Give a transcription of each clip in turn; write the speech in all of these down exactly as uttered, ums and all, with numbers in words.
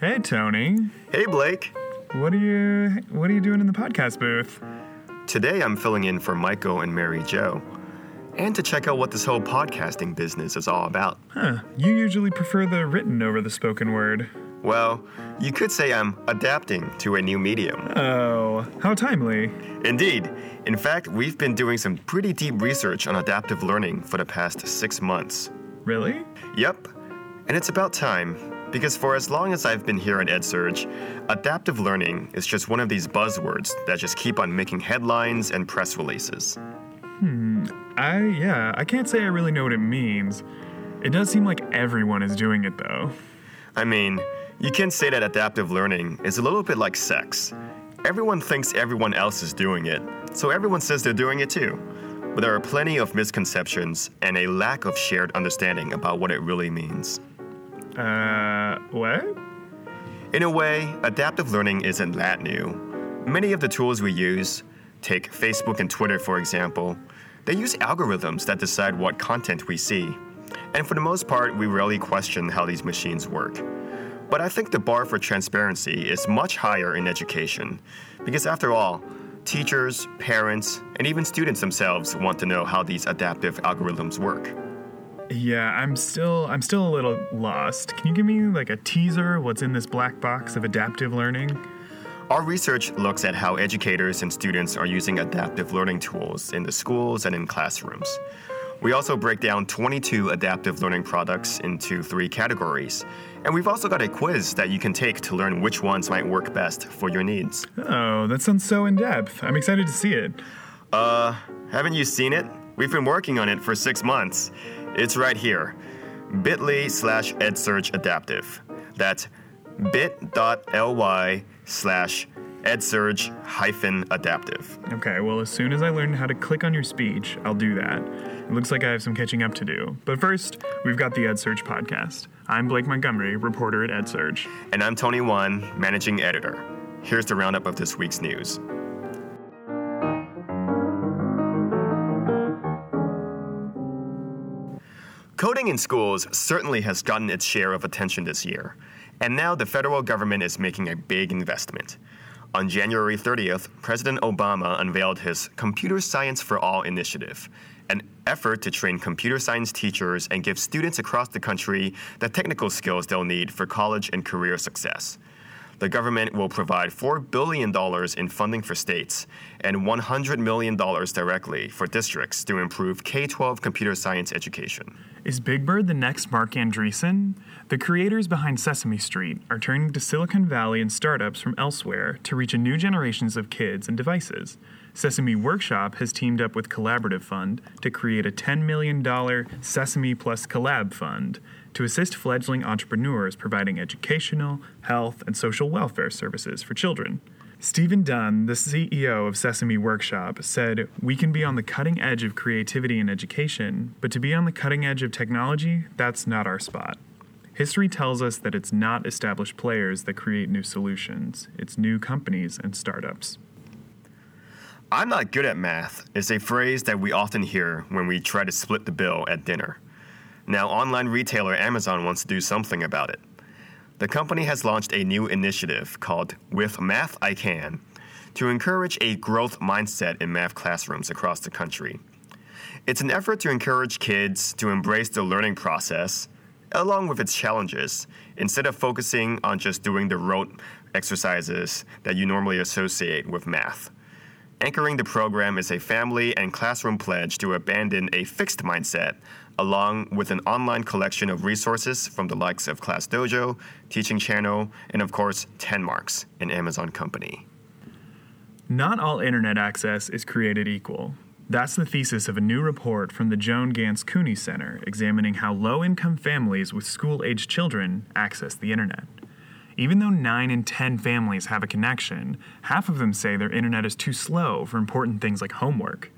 Hey, Tony. Hey, Blake. What are you What are you doing in the podcast booth? Today I'm filling in for Michael and Mary Jo, and to check out what this whole podcasting business is all about. Huh. You usually prefer the written over the spoken word. Well, you could say I'm adapting to a new medium. Oh, how timely. Indeed. In fact, we've been doing some pretty deep research on adaptive learning for the past six months. Really? Yep. And it's about time, because for as long as I've been here at EdSurge, adaptive learning is just one of these buzzwords that just keep on making headlines and press releases. Hmm. I, yeah, I can't say I really know what it means. It does seem like everyone is doing it, though. I mean, you can say that adaptive learning is a little bit like sex. Everyone thinks everyone else is doing it, so everyone says they're doing it too. But there are plenty of misconceptions and a lack of shared understanding about what it really means. Uh, what? In a way, adaptive learning isn't that new. Many of the tools we use, take Facebook and Twitter for example, they use algorithms that decide what content we see. And for the most part, we rarely question how these machines work. But I think the bar for transparency is much higher in education, because after all, teachers, parents, and even students themselves want to know how these adaptive algorithms work. Yeah, I'm still I'm still a little lost. Can you give me like a teaser what's in this black box of adaptive learning? Our research looks at how educators and students are using adaptive learning tools in the schools and in classrooms. We also break down twenty-two adaptive learning products into three categories. And we've also got a quiz that you can take to learn which ones might work best for your needs. Oh, that sounds so in-depth. I'm excited to see it. Uh, haven't you seen it? We've been working on it for six months. It's right here. bit.ly slash EdSurge Adaptive. That's bit.ly slash EdSurge hyphen adaptive. Okay, well, as soon as I learn how to click on your speech, I'll do that. It looks like I have some catching up to do. But first, we've got the EdSurge podcast. I'm Blake Montgomery, reporter at EdSurge. And I'm Tony Wan, managing editor. Here's the roundup of this week's news. Coding in schools certainly has gotten its share of attention this year. And now the federal government is making a big investment. On January thirtieth, President Obama unveiled his Computer Science for All initiative, an effort to train computer science teachers and give students across the country the technical skills they'll need for college and career success. The government will provide four billion dollars in funding for states and one hundred million dollars directly for districts to improve K through twelve computer science education. Is Big Bird the next Mark Andreessen? The creators behind Sesame Street are turning to Silicon Valley and startups from elsewhere to reach a new generations of kids and devices. Sesame Workshop has teamed up with Collaborative Fund to create a ten million dollars Sesame Plus Collab Fund to assist fledgling entrepreneurs providing educational, health, and social welfare services for children. Stephen Dunn, the C E O of Sesame Workshop, said, "We can be on the cutting edge of creativity in education, but to be on the cutting edge of technology, that's not our spot. History tells us that it's not established players that create new solutions. It's new companies and startups." "I'm not good at math" is a phrase that we often hear when we try to split the bill at dinner. Now, online retailer Amazon wants to do something about it. The company has launched a new initiative called With Math I Can to encourage a growth mindset in math classrooms across the country. It's an effort to encourage kids to embrace the learning process, along with its challenges, instead of focusing on just doing the rote exercises that you normally associate with math. Anchoring the program is a family and classroom pledge to abandon a fixed mindset, along with an online collection of resources from the likes of ClassDojo, Teaching Channel, and of course, TenMarks, an Amazon company. Not all internet access is created equal. That's the thesis of a new report from the Joan Ganz Cooney Center examining how low-income families with school-aged children access the internet. Even though nine in ten families have a connection, half of them say their internet is too slow for important things like homework.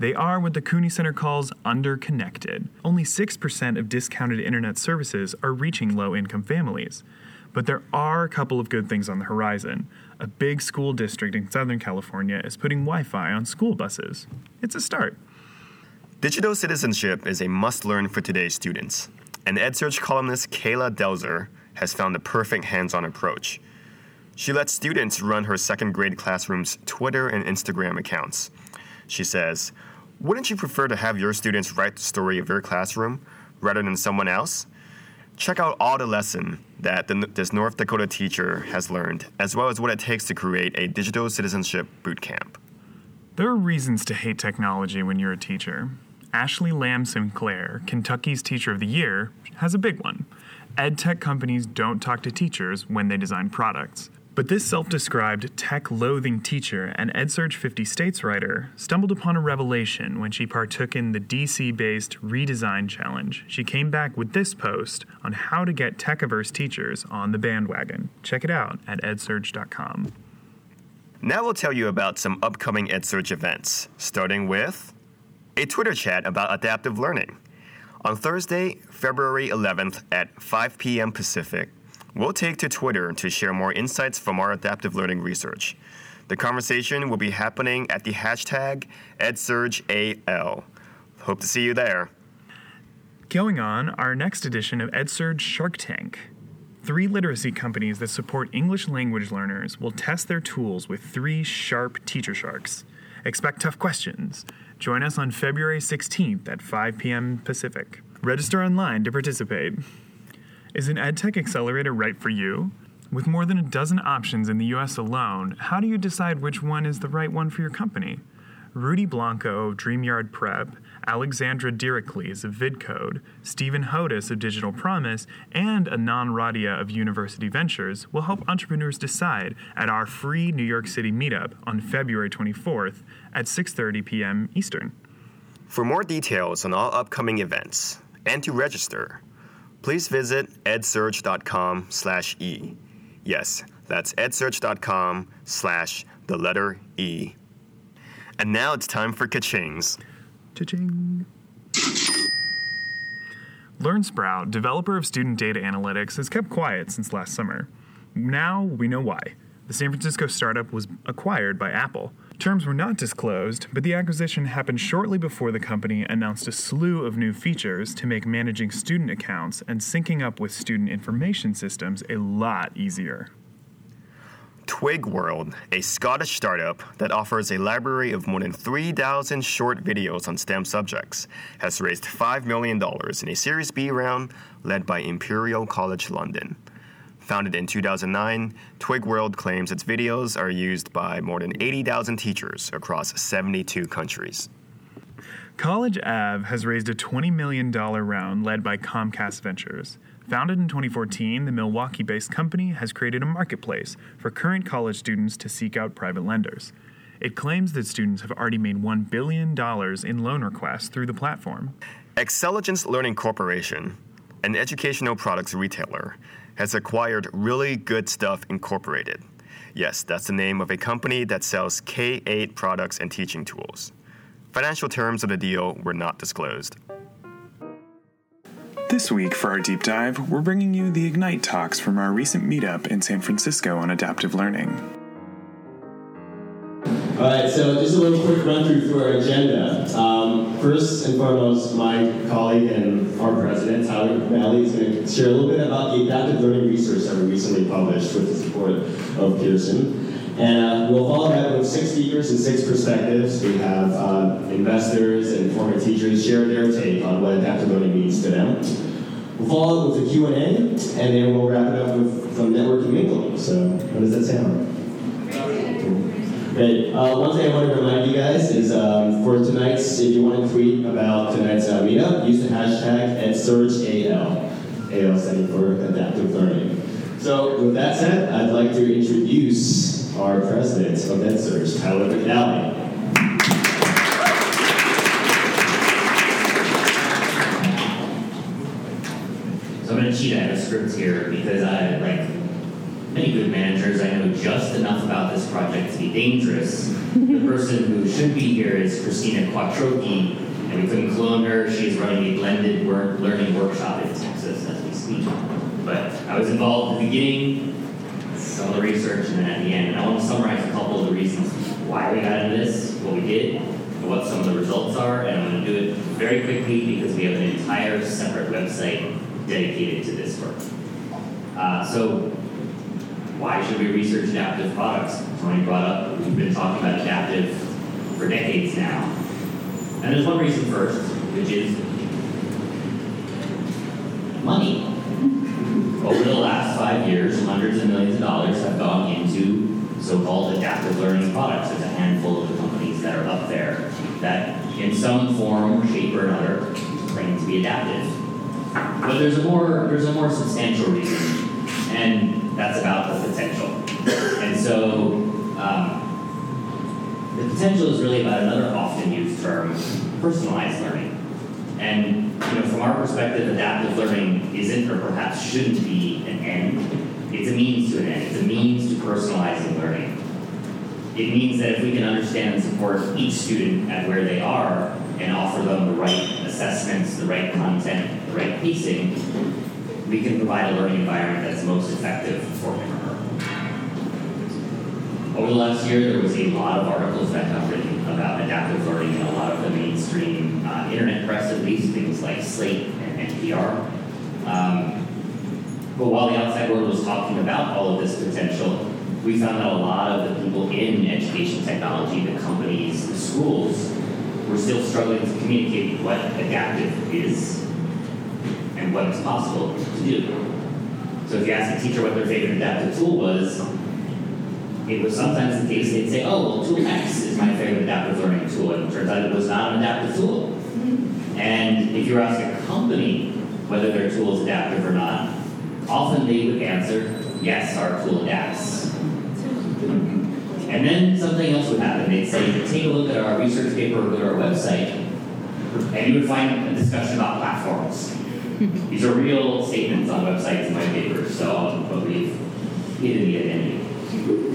They are what the Cooney Center calls underconnected. Only six percent of discounted internet services are reaching low-income families. But there are a couple of good things on the horizon. A big school district in Southern California is putting Wi-Fi on school buses. It's a start. Digital citizenship is a must-learn for today's students. And EdSurge columnist Kayla Delzer has found the perfect hands-on approach. She lets students run her second grade classroom's Twitter and Instagram accounts. She says, "Wouldn't you prefer to have your students write the story of your classroom rather than someone else? Check out all the lesson that the, this North Dakota teacher has learned, as well as what it takes to create a digital citizenship boot camp." There are reasons to hate technology when you're a teacher. Ashley Lamb Sinclair, Kentucky's Teacher of the Year, has a big one. EdTech companies don't talk to teachers when they design products. But this self-described tech-loathing teacher and EdSurge fifty States writer stumbled upon a revelation when she partook in the D C-based Redesign Challenge. She came back with this post on how to get tech-averse teachers on the bandwagon. Check it out at edsurge dot com. Now we'll tell you about some upcoming EdSurge events, starting with a Twitter chat about adaptive learning. On Thursday, February eleventh at five p.m. Pacific, we'll take to Twitter to share more insights from our adaptive learning research. The conversation will be happening at the hashtag EdSurgeAL. Hope to see you there. Going on, our next edition of EdSurge Shark Tank. Three literacy companies that support English language learners will test their tools with three sharp teacher sharks. Expect tough questions. Join us on February sixteenth at five p.m. Pacific. Register online to participate. Is an EdTech accelerator right for you? With more than a dozen options in the U S alone, how do you decide which one is the right one for your company? Rudy Blanco of Dreamyard Prep, Alexandra Diricles of VidCode, Stephen Hodis of Digital Promise, and Anand Radia of University Ventures will help entrepreneurs decide at our free New York City meetup on February twenty-fourth at six thirty p.m. Eastern. For more details on all upcoming events and to register, please visit edsurge.com slash E. Yes, that's edsurge.com slash the letter E. And now it's time for ka-chings. Cha-ching. LearnSprout, developer of student data analytics, has kept quiet since last summer. Now we know why. The San Francisco startup was acquired by Apple. Terms were not disclosed, but the acquisition happened shortly before the company announced a slew of new features to make managing student accounts and syncing up with student information systems a lot easier. Twig World, a Scottish startup that offers a library of more than three thousand short videos on STEM subjects, has raised five million dollars in a Series B round led by Imperial College London. Founded in two thousand nine, Twig World claims its videos are used by more than eighty thousand teachers across seventy-two countries. College Ave has raised a twenty million dollars round led by Comcast Ventures. Founded in twenty fourteen, the Milwaukee-based company has created a marketplace for current college students to seek out private lenders. It claims that students have already made one billion dollars in loan requests through the platform. Excelligence Learning Corporation, an educational products retailer, has acquired Really Good Stuff Incorporated. Yes, that's the name of a company that sells K eight products and teaching tools. Financial terms of the deal were not disclosed. This week for our deep dive, we're bringing you the Ignite talks from our recent meetup in San Francisco on adaptive learning. All right, so just a little quick run through through our agenda. Um, first and foremost, my colleague and our president, Tyler Valley, is going to share a little bit about the adaptive learning research that we recently published with the support of Pearson. And uh, we'll follow that with six speakers and six perspectives. We have uh, investors and former teachers share their take on what adaptive learning means to them. We'll follow it with a Q and A, and then we'll wrap it up with some networking mingling. So how does that sound? Great. Uh, one thing I want to remind you guys is um, for tonight's, if you want to tweet about tonight's uh, meetup, use the hashtag EdSurgeAL, A L standing for adaptive learning. So with that said, I'd like to introduce our president of EdSurge, Tyler McNally. So I'm going to cheat. I have a script here because I, like many good managers, I know just enough about this project to be dangerous. The person who should be here is Christina Quattrocchi, and we couldn't clone her. She's running a blended work, learning workshop in Texas as we speak. But I was involved at the beginning, some of the research, and then at the end. And I want to summarize a couple of the reasons why we got into this, what we did, and what some of the results are. And I'm going to do it very quickly because we have an entire separate website dedicated to this work. Uh, so why should we research adaptive products? Tony brought up, we've been talking about adaptive for decades now. And there's one reason first, which is money. Over the last five years, hundreds of millions of dollars have gone into so-called adaptive learning products. There's a handful of the companies that are up there that in some form, shape, or another claim to be adaptive. But there's a more there's a more substantial reason, and that's about the potential. And so um, the potential is really about another often used term, personalized learning. And you know, from our perspective, adaptive learning isn't, or perhaps shouldn't be, an end. It's a means to an end. It's a means to personalizing learning. It means that if we can understand and support each student at where they are and offer them the right assessments, the right content, the right pacing, we can provide a learning environment that's most effective for him or her. Over the last year, there was a lot of articles that have written about adaptive learning in a lot of the mainstream uh, internet press, at least things like Slate and N P R. Um, but while the outside world was talking about all of this potential, we found that a lot of the people in education technology, the companies, the schools, were still struggling to communicate what adaptive is and what is possible to do. So if you ask a teacher what their favorite adaptive tool was, it was sometimes the case they'd say, oh, well, tool X is my favorite adaptive learning tool, and it turns out it was not an adaptive tool. And if you were asking a company whether their tool is adaptive or not, often they would answer, yes, our tool adapts. And then something else would happen. They'd say, take a look at our research paper or go to our website, and you would find a discussion about platforms. These are real statements on websites in my paper, so I'll probably hidden the identity.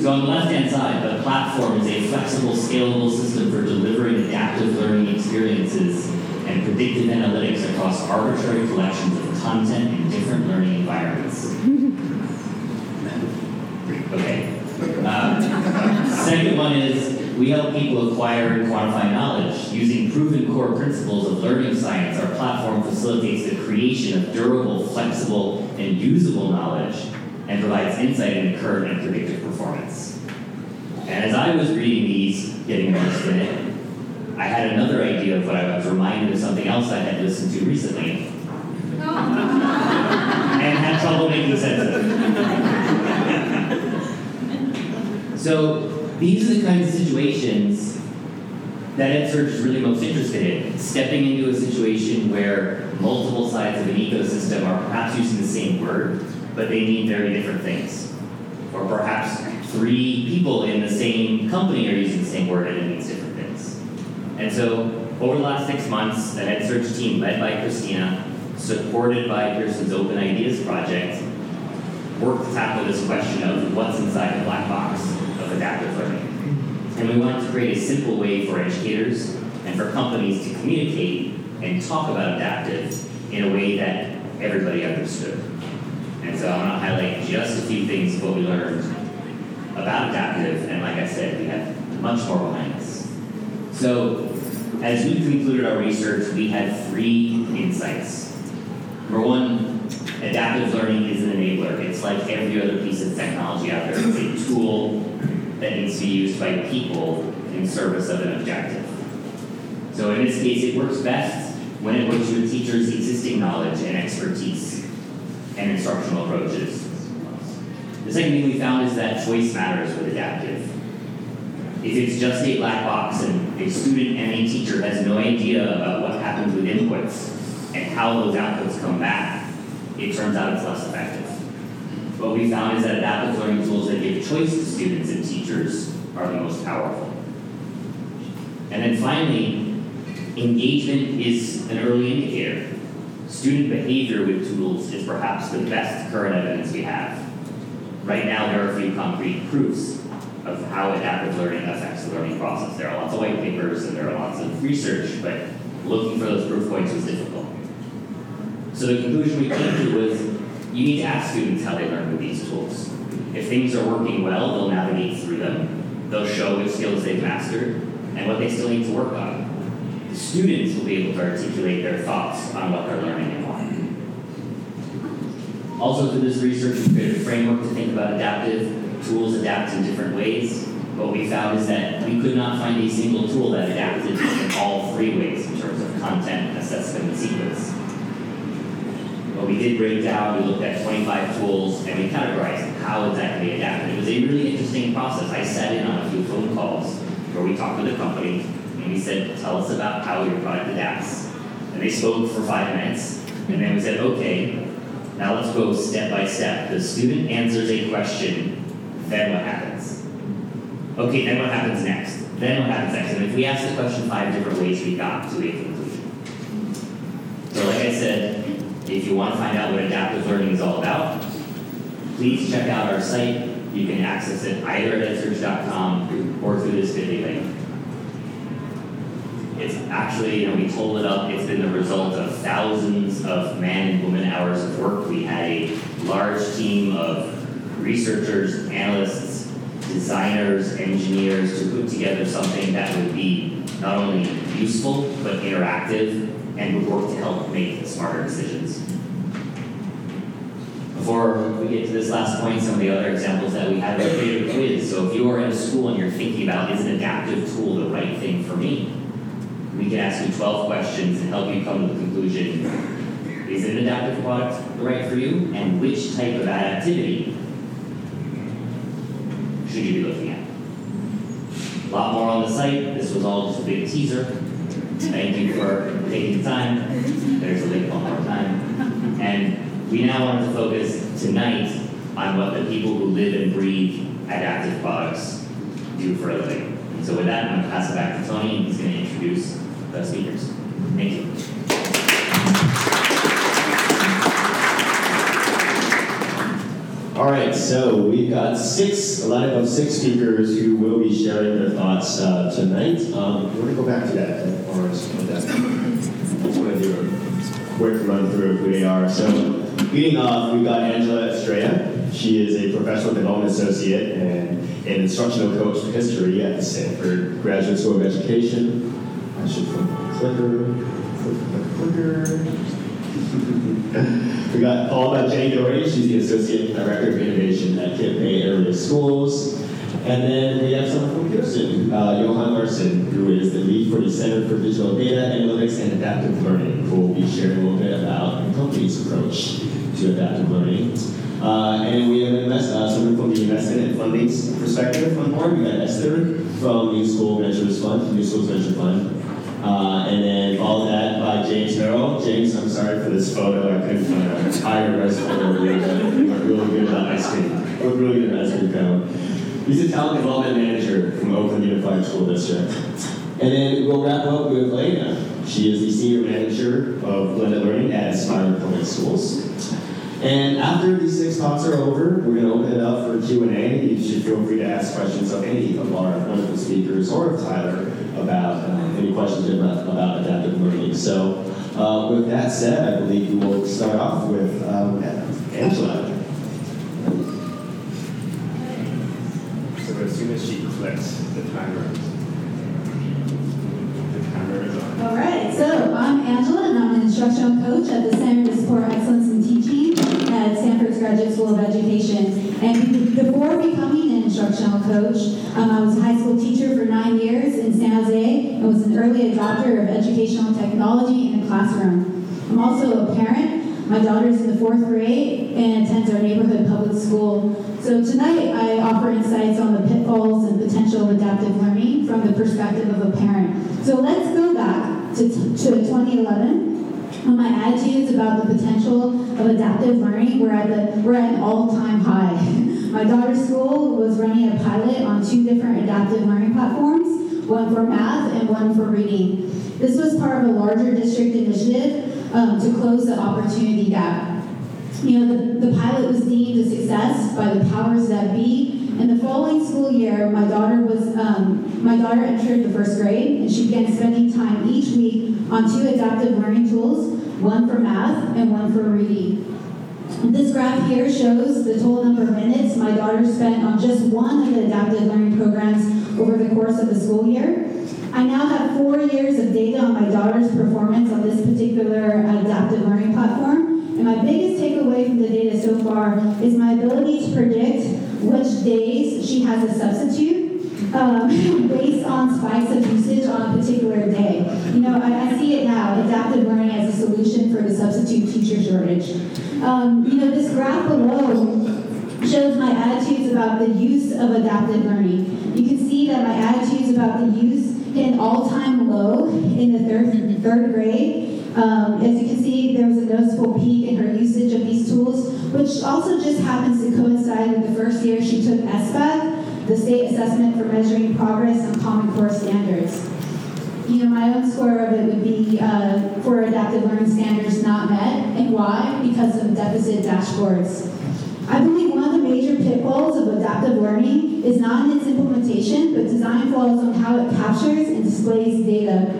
So on the left-hand side, the platform is a flexible, scalable system for delivering adaptive learning experiences and predictive analytics across arbitrary collections of content in different learning environments. Okay. Um, second one is, we help people acquire and quantify knowledge. Using proven core principles of learning science, our platform facilitates the creation of durable, flexible, and usable knowledge and provides insight into current and predictive performance. And as I was reading these, getting lost in it, I had another idea of what I was reminded of something else I had listened to recently. Oh. And had trouble making sense of it. So these are the kinds of situations that EdSurge is really most interested in, stepping into a situation where multiple sides of an ecosystem are perhaps using the same word, but they mean very different things. Or perhaps three people in the same company are using the same word and it means different things. And so over the last six months, an EdSurge team led by Christina, supported by Pearson's Open Ideas Project, worked to tackle this question of what's inside the black box of adaptive learning. And we wanted to create a simple way for educators and for companies to communicate and talk about adaptive in a way that everybody understood. And so I want to highlight just a few things of what we learned about adaptive, and like I said, we have much more behind us. So as we concluded our research, we had three insights. Number one, adaptive learning is an enabler. It's like every other piece of technology out there. It's a tool that needs to be used by people in service of an objective. So in this case, it works best when it works with teachers' existing knowledge and expertise and instructional approaches. The second thing we found is that choice matters with adaptive. If it's just a black box and a student and a teacher has no idea about what happens with inputs and how those outputs come back, it turns out it's less effective. What we found is that adaptive learning tools that give choice to students and teachers are the most powerful. And then finally, engagement is an early indicator. Student behavior with tools is perhaps the best current evidence we have. Right now, there are few concrete proofs of how adaptive learning affects the learning process. There are lots of white papers and there are lots of research, but looking for those proof points was difficult. So the conclusion we came to was, you need to ask students how they learn with these tools. If things are working well, they'll navigate through them. They'll show which skills they've mastered and what they still need to work on. The students will be able to articulate their thoughts on what they're learning and why. Also through this research, we created a framework to think about adaptive tools adapt in different ways. What we found is that we could not find a single tool that adapted in all three ways in terms of content, assessment, and sequence. What we did break down, we looked at twenty-five tools, and we categorized how exactly they adapted. It was a really interesting process. I sat in on a few phone calls where we talked with a company, and we said, tell us about how your product adapts. And they spoke for five minutes, and then we said, okay, now let's go step by step. The student answers a question, then what happens? Okay, then what happens next? Then what happens next? And if we asked the question five different ways, we got to a conclusion. So like I said, if you want to find out what adaptive learning is all about, please check out our site. You can access it either at edsurge dot com or through this video link. It's actually, you know, we told it up, it's been the result of thousands of man and woman hours of work. We had a large team of researchers, analysts, designers, engineers to put together something that would be not only useful, but interactive, and would work to help make smarter decisions. Before we get to this last point, some of the other examples that we had were creative quiz. So if you are in a school and you're thinking about, is an adaptive tool the right thing for me? We can ask you twelve questions and help you come to the conclusion, is an adaptive product right for you? And which type of adaptivity should you be looking at? A lot more on the site. This was all just a big teaser. Thank you for taking the time. There's a link one more time. And we now want to focus tonight on what the people who live and breathe adaptive products do for a living. So with that, I'm going to pass it back to Tony, and he's going to introduce the speakers. Thank you. All right, so we've got six, a lineup of six speakers who will be sharing their thoughts uh, tonight. Um, we're going to go back to that. Or something like that. I just want to do a quick run through of who they are. So leading off, we've got Angela Estrella. She is a professional development associate and an instructional coach with history at Stanford Graduate School of Education. I should put the clicker, clicker, clicker. We got followed by Jane Dory. She's the Associate Director of Innovation at Kid Bay Area Schools. And then we have someone from Pearson, uh, Johan Larson, who is the lead for the Center for Digital Data Analytics and Adaptive Learning, who will be sharing a little bit about the company's approach to adaptive learning. Uh, and we have invest, uh, someone from the investment and funding perspective on board. We got Esther from New School Ventures Fund, New Schools Venture Fund. Uh, and then followed that by James Merrill. James, I'm sorry for this photo. I couldn't find an entire restaurant over here. I'm really good about ice cream. I'm really good at ice cream cone. He's a talent development manager from Oakland Unified School District. And then we'll wrap up with Elena. She is the senior manager of blended learning at Aspire Public Schools. And after these six talks are over, we're going to open it up for Q and A. You should feel free to ask questions of any of our wonderful speakers or of Tyler about uh, any questions about, about adaptive learning. So uh, with that said, I believe we will start off with um, Angela. So as soon as she clicks the timer, the timer is on. All right, so I'm Angela, and I'm an instructional coach at the Center to Support Excellence in Teaching at Stanford's Graduate School of Education. And before becoming an instructional coach, um, I was a high school teacher for nine years in San Jose and was an early adopter of educational technology in the classroom. I'm also a parent. My daughter's in the fourth grade and attends our neighborhood public school. So tonight I offer insights on the pitfalls and potential of adaptive learning from the perspective of a parent. So let's go back to, t- to twenty eleven. On my attitudes about the potential of adaptive learning were at the were at an all-time high. My daughter's school was running a pilot on two different adaptive learning platforms, one for math and one for reading. This was part of a larger district initiative um, to close the opportunity gap. You know, the, the pilot was deemed a success by the powers that be. And the following school year, my daughter was um, my daughter entered the first grade, and she began spending time each week on two adaptive learning tools, one for math and one for reading. This graph here shows the total number of minutes my daughter spent on just one of the adaptive learning programs over the course of the school year. I now have four years of data on my daughter's performance on this particular adaptive learning platform. And my biggest takeaway from the data so far is my ability to predict which days she has a substitute um, based on spikes of usage on a particular day. You know, I, I see it now, adaptive learning as a solution for the substitute teacher shortage. Um, you know, this graph below shows my attitudes about the use of adaptive learning. You can see that my attitudes about the use hit an all-time low in the third, third grade. Um, as you can see, there was a noticeable peak in her usage of these tools, which also just happens to coincide with the first year she took S B A C, the State Assessment for Measuring Progress on Common Core Standards. You know, my own score of it would be uh, for adaptive learning standards not met, and why? Because of deficit dashboards. I believe one of the major pitfalls of adaptive learning is not in its implementation, but design flaws on how it captures and displays data.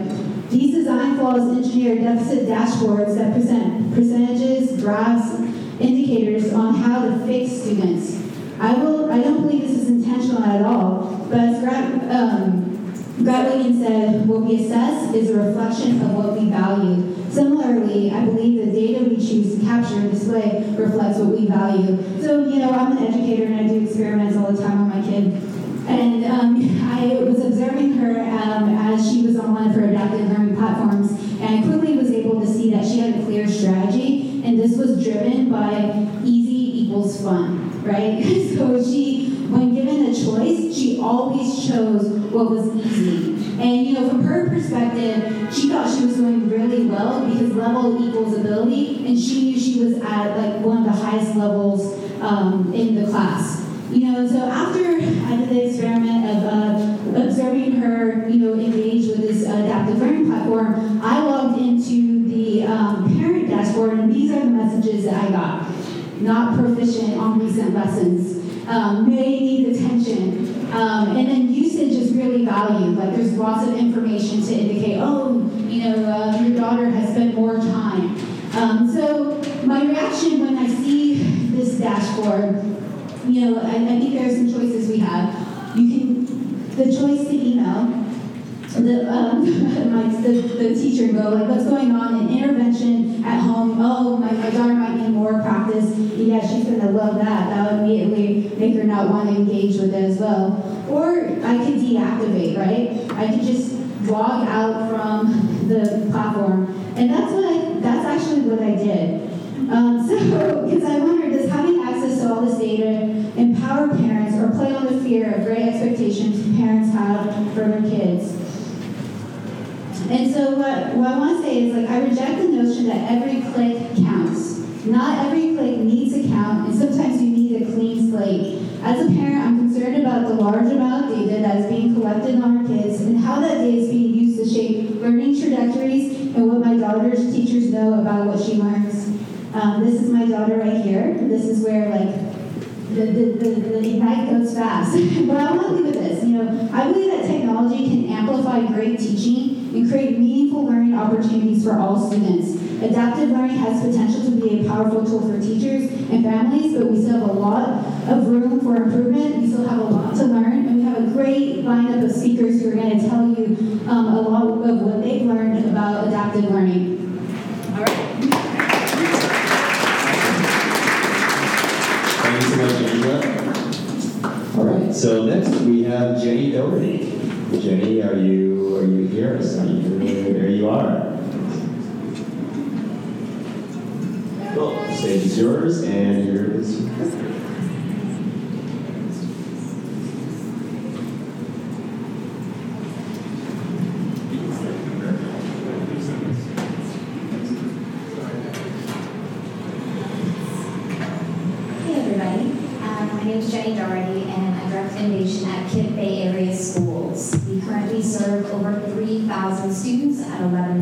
These design flaws engineer deficit dashboards that present percentages, graphs, indicators on how to fix students. I will. I don't believe this is intentional at all, but as Grant um, Wiggins said, what we assess is a reflection of what we value. Similarly, I believe the data we choose to capture and display reflects what we value. So, you know, I'm an educator and I do experiments all the time with my kid. And um, I was observing her um, as she was on one of her adaptive learning platforms, and I quickly was able to see that she had a clear strategy, and this was driven by easy equals fun, right? So she, when given a choice, she always chose what was easy. And, you know, from her perspective, she thought she was doing really well because level equals ability, and she knew she was at, like, one of the highest levels um, in the class. You know, so after I did the experiment of uh, observing her, you know, engage with this uh, adaptive learning platform, I logged into the um, parent dashboard, and these are the messages that I got. Not proficient on recent lessons. Um, may need attention. Um, and then usage is really valued. Like, there's lots of information to indicate, oh, you know, uh, your daughter has spent more time. Um, so my reaction when I see this dashboard, you know, I, I think there are some choices we have. You can, the choice to email the, um, my, the, the teacher and go, like, what's going on in intervention at home? Oh, my, my daughter might need more practice. Yeah, she's going to love that. That would immediately make her not want to engage with it as well. Or I could deactivate, right? I could just log out from the platform. And that's what I, that's actually what I did. Um, so, because I wondered, does having access to all this data empower parents or play on the fear of great expectations parents have for their kids? And so what, what I want to say is, like, I reject the notion that every click counts. Not every click needs to count, and sometimes you need a clean slate. As a parent, I'm concerned about the large amount of data that is being collected on our kids and how that data is being used to shape learning trajectories and what my daughter's teachers know about what she learns. Um, this is my daughter right here. This is where, like, the the, the, the impact goes fast. But I want to leave with this. You know, I believe that technology can amplify great teaching and create meaningful learning opportunities for all students. Adaptive learning has potential to be a powerful tool for teachers and families, but we still have a lot of room for improvement. We still have a lot to learn, and we have a great lineup of speakers who are going to tell you um, a lot of what they've learned about adaptive learning. All right. Thank you so much, Angela. All right, so next we have Jane Dory. Jenny, are you are you here? Are you, there you are. Well, the stage is yours, and here it is.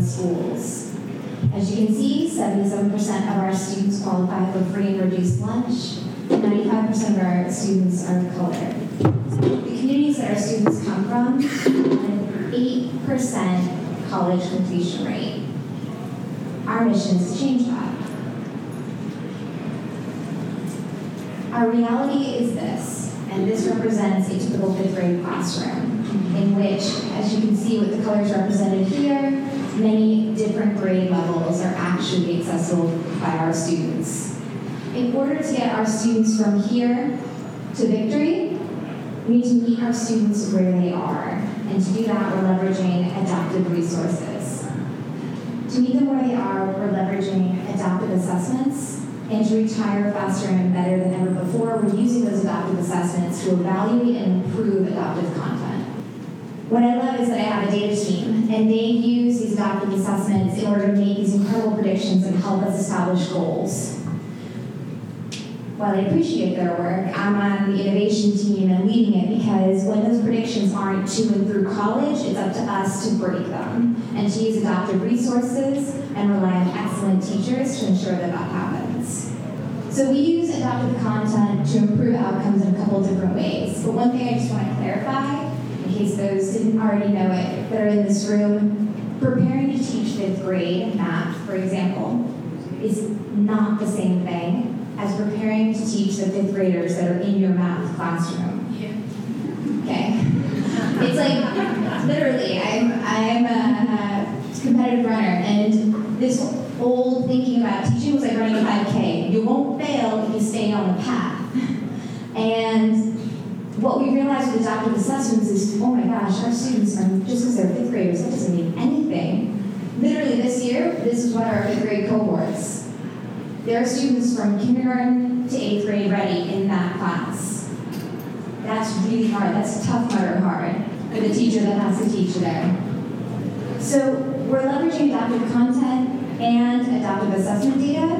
Schools. As you can see, seventy-seven percent of our students qualify for free and reduced lunch, and ninety-five percent of our students are of color. The communities that our students come from have an eight percent college completion rate. Our mission is to change that. Our reality is this, and this represents a typical fifth grade classroom, in which, as you can see with the colors represented here, many different grade levels are actually accessible by our students. In order to get our students from here to victory, we need to meet our students where they are. And to do that, we're leveraging adaptive resources. To meet them where they are, we're leveraging adaptive assessments. And to reach higher, faster, and better than ever before, we're using those adaptive assessments to evaluate and improve adaptive content. What I love is that I have a data team, and they use these adaptive assessments in order to make these incredible predictions and help us establish goals. While I appreciate their work, I'm on the innovation team and leading it because when those predictions aren't to and through college, it's up to us to break them and to use adaptive resources and rely on excellent teachers to ensure that that happens. So we use adaptive content to improve outcomes in a couple different ways. But one thing I just want to clarify, in case those didn't already know it, that are in this room, preparing to teach fifth grade math, for example, is not the same thing as preparing to teach the fifth graders that are in your math classroom. Yeah. Okay. It's like, literally, I'm, I'm a, a competitive runner, and this old thinking about teaching was like running a five K. You won't fail if you stay on the path. And what we realized with adaptive assessments is, oh my gosh, our students, are, just because they're fifth graders, that doesn't mean anything. Literally this year, this is what our fifth grade cohorts. There are students from kindergarten to eighth grade ready in that class. That's really hard. That's tough, mother hard for the teacher that has to teach there. So we're leveraging adaptive content and adaptive assessment data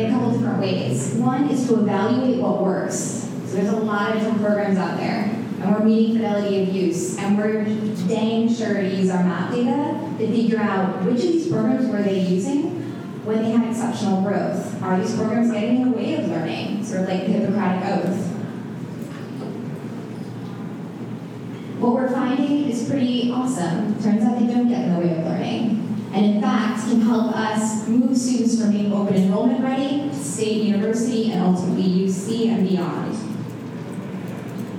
in a couple different ways. One is to evaluate what works. So there's a lot of different programs out there, and we're meeting fidelity of use, and we're dang sure to use our map data to figure out which of these programs were they using when they had exceptional growth. Are these programs getting in the way of learning? Sort of like the Hippocratic Oath. What we're finding is pretty awesome. Turns out they don't get in the way of learning. And in fact, can help us move students from being open enrollment ready to state university and ultimately U C and beyond.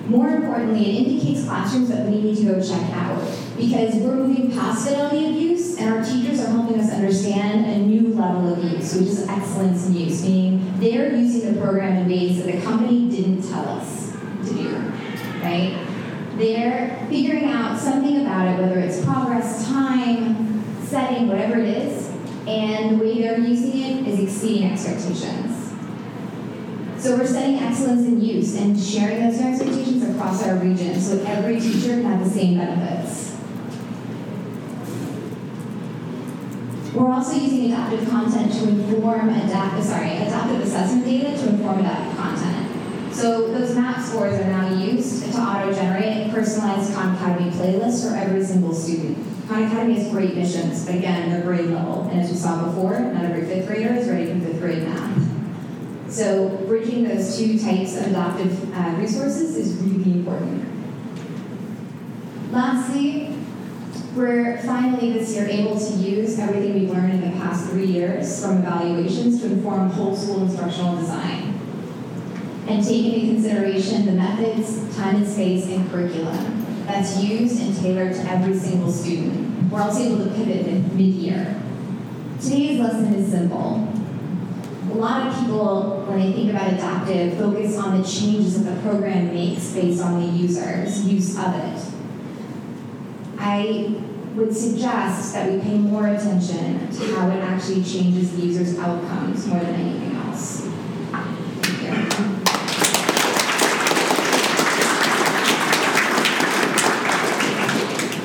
More importantly, it indicates classrooms that we need to go check out because we're moving past fidelity of use and our teachers are helping us understand a new level of use, which is excellence in use, meaning they're using the program in ways that the company didn't tell us to do, right? They're figuring out something about it, whether it's progress, time, setting, whatever it is, and the way they're using it is exceeding expectations. So we're setting excellence in use and sharing those expectations across our region so every teacher can have the same benefits. We're also using adaptive content to inform adapt, sorry, adaptive assessment data to inform adaptive content. So those map scores are now used to auto-generate personalized Khan Academy playlists for every single student. Khan Academy has great missions, but again, they're grade level. And as we saw before, not every fifth grader is ready for fifth grade math. So bridging those two types of adaptive uh, resources is really important. Lastly, we're finally this year able to use everything we've learned in the past three years from evaluations to inform whole school instructional design and take into consideration the methods, time and space, and curriculum that's used and tailored to every single student. We're also able to pivot mid-year. Today's lesson is simple. A lot of people, when they think about adaptive, focus on the changes that the program makes based on the user's use of it. I would suggest that we pay more attention to how it actually changes the user's outcomes more than anything else. Thank you.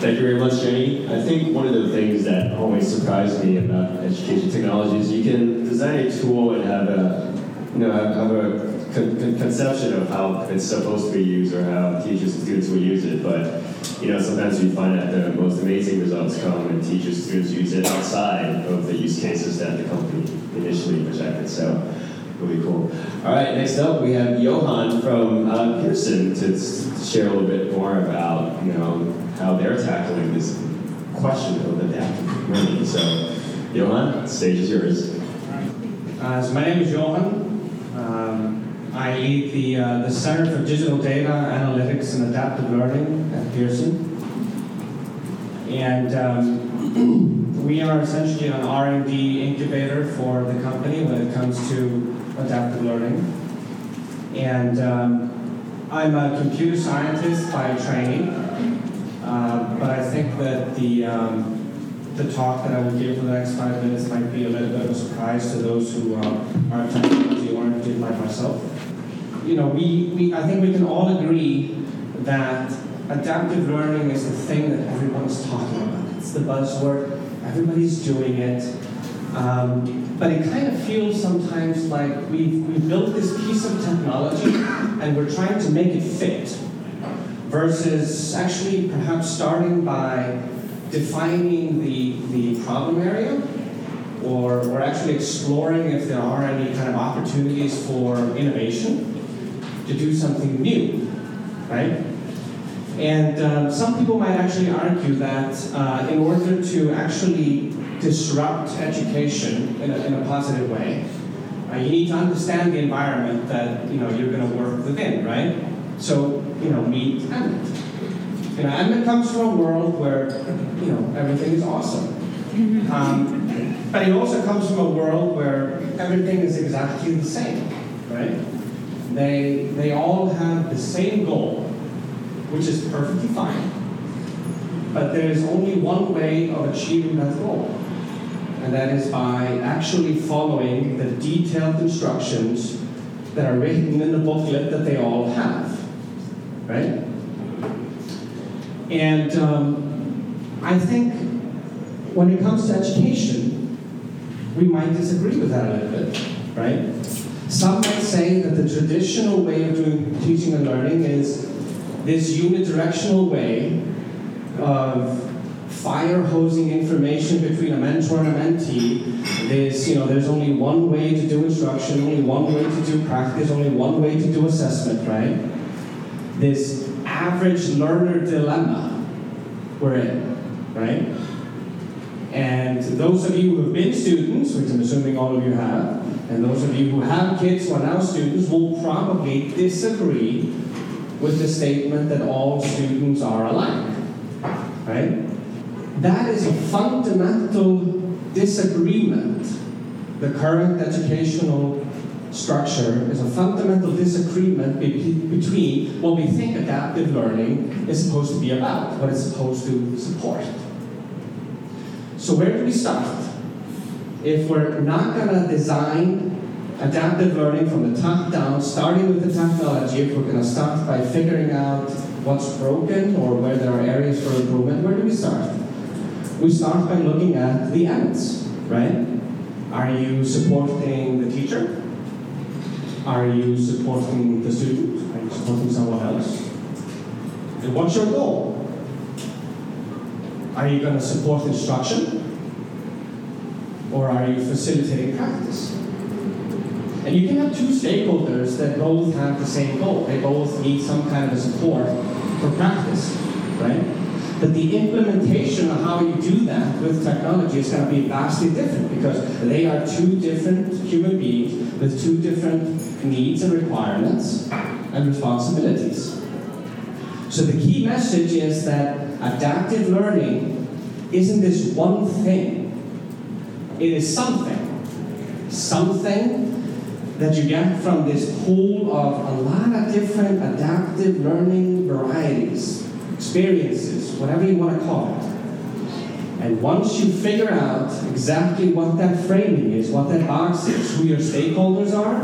Thank you very much, Jenny. I think one of the things that always surprised me about education technology is you can design a tool and have a, you know, have, have a con- con- conception of how it's supposed to be used or how teachers and students will use it. But you know, sometimes you find that the most amazing results come when teachers and students use it outside of the use cases that the company initially projected. So really cool. All right, next up we have Johan from uh, Pearson to s- share a little bit more about you know. how they're tackling this question of adaptive learning. So, Johan, the stage is yours. Uh, so my name is Johan. Um, I lead the uh, the Center for Digital Data Analytics and Adaptive Learning at Pearson. And um, we are essentially an R and D incubator for the company when it comes to adaptive learning. And um, I'm a computer scientist by training, uh, but I think that the um, the talk that I will give for the next five minutes might be a little bit of a surprise to those who uh, are technology-oriented like myself. You know, we, we I think we can all agree that adaptive learning is the thing that everyone's talking about. It's the buzzword. Everybody's doing it. Um, but it kind of feels sometimes like we've, we've built this piece of technology and we're trying to make it fit versus actually perhaps starting by defining the, the problem area, or we're actually exploring if there are any kind of opportunities for innovation to do something new, right? And um, some people might actually argue that uh, in order to actually disrupt education in a, in a positive way, uh, you need to understand the environment that you know you're going to work within, right? So you know, meet Emmett. You know, Emmett comes from a world where you know everything is awesome, um, but it also comes from a world where everything is exactly the same, right? They they all have the same goal, which is perfectly fine. But there is only one way of achieving that goal, and that is by actually following the detailed instructions that are written in the booklet that they all have, right? And um, I think when it comes to education, we might disagree with that a little bit, right? Some might say that the traditional way of doing teaching and learning is this unidirectional way of fire hosing information between a mentor and a mentee. There's, you know, there's only one way to do instruction, only one way to do practice, only one way to do assessment, right? This average learner dilemma we're in, right? And those of you who have been students, which I'm assuming all of you have, and those of you who have kids who are now students will probably disagree with the statement that all students are alike, right? That is a fundamental disagreement. The current educational structure is a fundamental disagreement be- between what we think adaptive learning is supposed to be about, what it's supposed to support. So where do we start? If we're not going to design adaptive learning from the top down, starting with the technology, if we're going to start by figuring out what's broken or where there are areas for improvement, where do we start? We start by looking at the ends, right? Are you supporting the teacher? Are you supporting the student? Are you supporting someone else? And what's your goal? Are you going to support instruction? Or are you facilitating practice? And you can have two stakeholders that both have the same goal. They both need some kind of support for practice, right? But the implementation of how you do that with technology is going to be vastly different because they are two different human beings with two different needs and requirements and responsibilities. So the key message is that adaptive learning isn't this one thing. It is something. Something that you get from this pool of a lot of different adaptive learning varieties, experiences, whatever you want to call it. And once you figure out exactly what that framing is, what that box is, who your stakeholders are,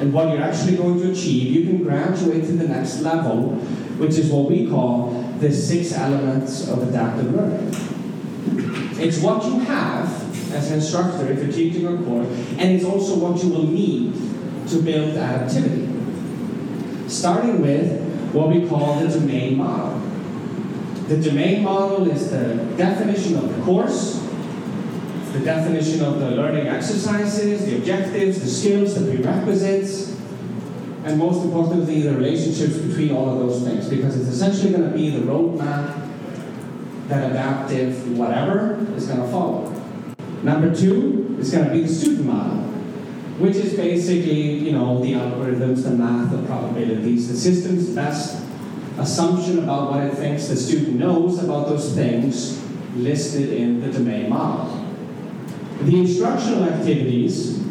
and what you're actually going to achieve, you can graduate to the next level, which is what we call the six elements of adaptive learning. It's what you have as an instructor, if you're teaching a course, and it's also what you will need to build adaptivity. Starting with what we call the domain model. The domain model is the definition of the course, the definition of the learning exercises, the objectives, the skills, the prerequisites, and most importantly, the relationships between all of those things, because it's essentially going to be the roadmap that adaptive whatever is going to follow. Number two is going to be the student model, which is basically, you know, the algorithms, the math, the probabilities, the system's best assumption about what it thinks the student knows about those things listed in the domain model. The instructional activities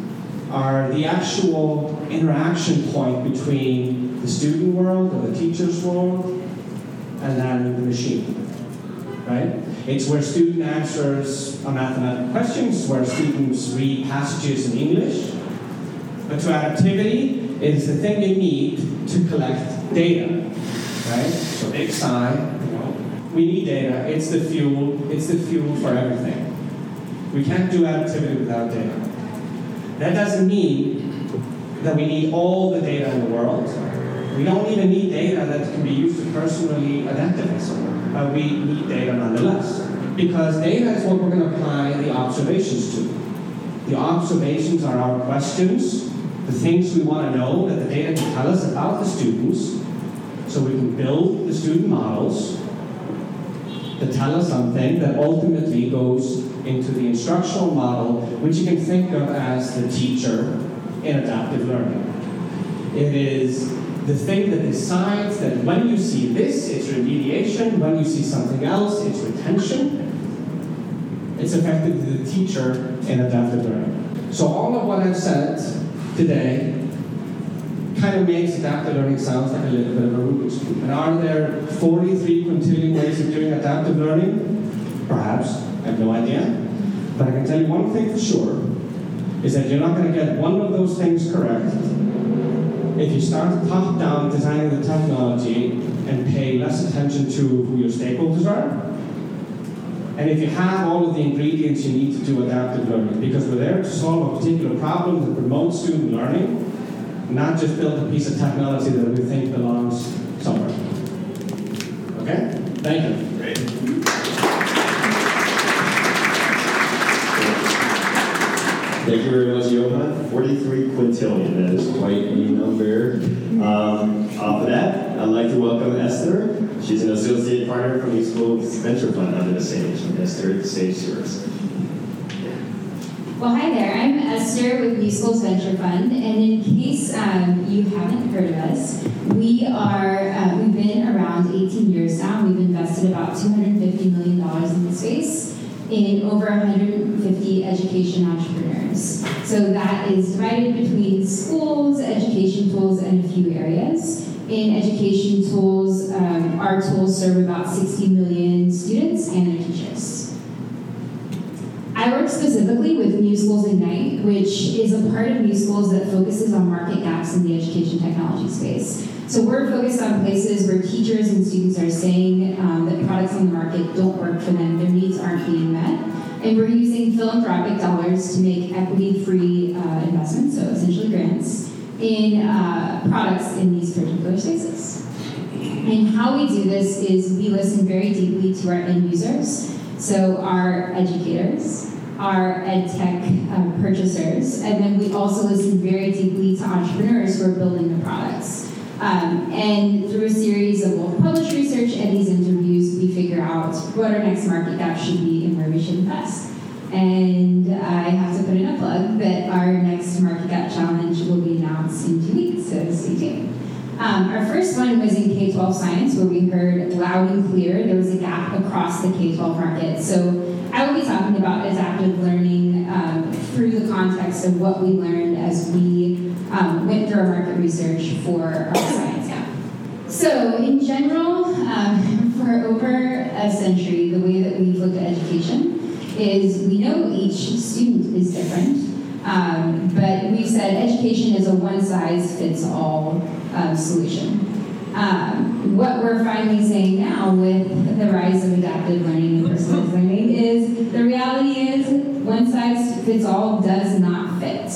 are the actual interaction point between the student world or the teacher's world and then the machine, right? It's where student answers on mathematical questions, where students read passages in English. But to activity is the thing you need to collect data, right? So big sigh, you know, we need data. It's the fuel. It's the fuel for everything. We can't do activity without data. That doesn't mean that we need all the data in the world. We don't even need data that can be used to personally identify someone, but we need data nonetheless. Because data is what we're going to apply the observations to. The observations are our questions, the things we want to know that the data can tell us about the students, so we can build the student models that tell us something that ultimately goes into the instructional model, which you can think of as the teacher in adaptive learning. It is the thing that decides that when you see this, it's remediation. When you see something else, it's retention. It's effectively the teacher in adaptive learning. So all of what I've said today kind of makes adaptive learning sound like a little bit of a Rubik's Cube. And are there forty-three quintillion ways of doing adaptive learning? Perhaps. I have no idea. But I can tell you one thing for sure, is that you're not going to get one of those things correct if you start top-down designing the technology and pay less attention to who your stakeholders are. And if you have all of the ingredients you need to do adaptive learning, because we're there to solve a particular problem that promotes student learning, not just build a piece of technology that we think belongs somewhere. Okay? Thank you. Great. Thank you very much, Johan. forty-three quintillion, that is quite a number. Um, off of that, I'd like to welcome Esther. She's an associate partner from New Schools Venture Fund under the stage. And Esther, the stage is yours. Well, hi there. I'm Esther with New Schools Venture Fund, and in case um, you haven't heard of us, we are uh, we've been around eighteen years now. We've invested about two hundred fifty million dollars in the space in over one hundred fifty education entrepreneurs. So that is divided between schools, education tools, and a few areas. In education tools, um, our tools serve about sixty million students and their teachers. I work specifically with New Schools Ignite, which is a part of New Schools that focuses on market gaps in the education technology space. So we're focused on places where teachers and students are saying um, that products on the market don't work for them, their needs aren't being met, and we're using philanthropic dollars to make equity-free uh, investments, so essentially grants, in uh, products in these particular spaces. And how we do this is we listen very deeply to our end users, so our educators, our ed tech um, purchasers, and then we also listen very deeply to entrepreneurs who are building the products. Um, and through a series of both published research and these interviews, we figure out what our next market gap should be and where we should invest. And I have to put in a plug that our next market gap challenge will be announced in two weeks, so stay tuned. Um, our first one was in K twelve science, where we heard loud and clear there was a gap across the K twelve market. So I will be talking about adaptive learning um, through the context of what we learned as we um, went through our market research for our science gap. So in general, um, for over a century, the way that we've looked at education is we know each student is different. Um, but we've said education is a one-size-fits-all um, solution. Um, what we're finally saying now with the rise of adaptive learning and personalized learning is the reality is one-size-fits-all does not fit.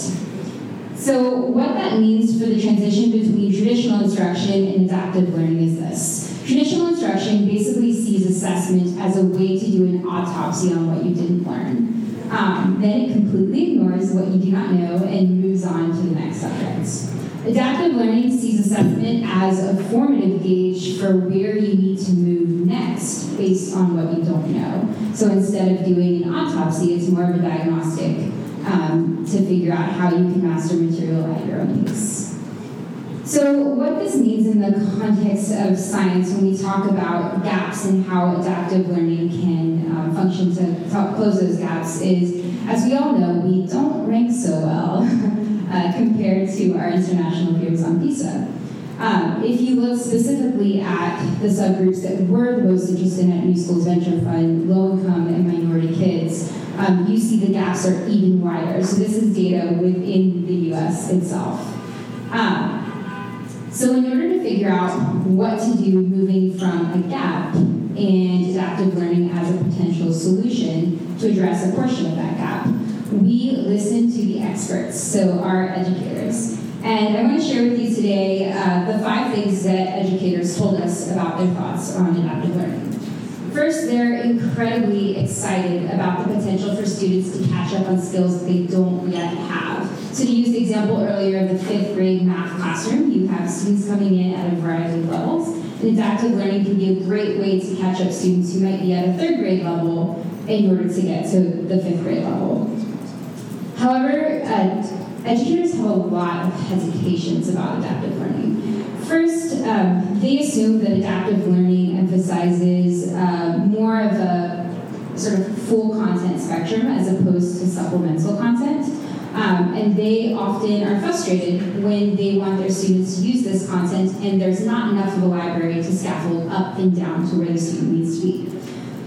So what that means for the transition between traditional instruction and adaptive learning is this. Traditional instruction basically sees assessment as a way to do an autopsy on what you didn't learn. Um, then it completely ignores what you do not know and moves on to the next subjects. Adaptive learning sees assessment as a formative gauge for where you need to move next based on what you don't know. So instead of doing an autopsy, it's more of a diagnostic um, to figure out how you can master material at your own pace. So what this means in the context of science when we talk about gaps and how adaptive learning can um, function to, to close those gaps is as we all know, we don't rank so well uh, compared to our international peers on PISA. Um, if you look specifically at the subgroups that were the most interested at New Schools Venture Fund, low-income and minority kids, um, you see the gaps are even wider. So this is data within the U S itself. Um, so in order to figure out what to do moving from a gap and adaptive learning as a potential solution to address a portion of that gap, we listen to the experts, so our educators. And I want to share with you today uh, the five things that educators told us about their thoughts on adaptive learning. First, they're incredibly excited about the potential for students to catch up on skills they don't yet have. So to use the example earlier of the fifth grade math classroom, you have students coming in at a variety of levels. And adaptive learning can be a great way to catch up students who might be at a third grade level in order to get to the fifth grade level. However, uh, educators have a lot of hesitations about adaptive learning. First, um, they assume that adaptive learning emphasizes uh, more of a sort of full content spectrum as opposed to supplemental content. Um, and they often are frustrated when they want their students to use this content and there's not enough of a library to scaffold up and down to where the student needs to be.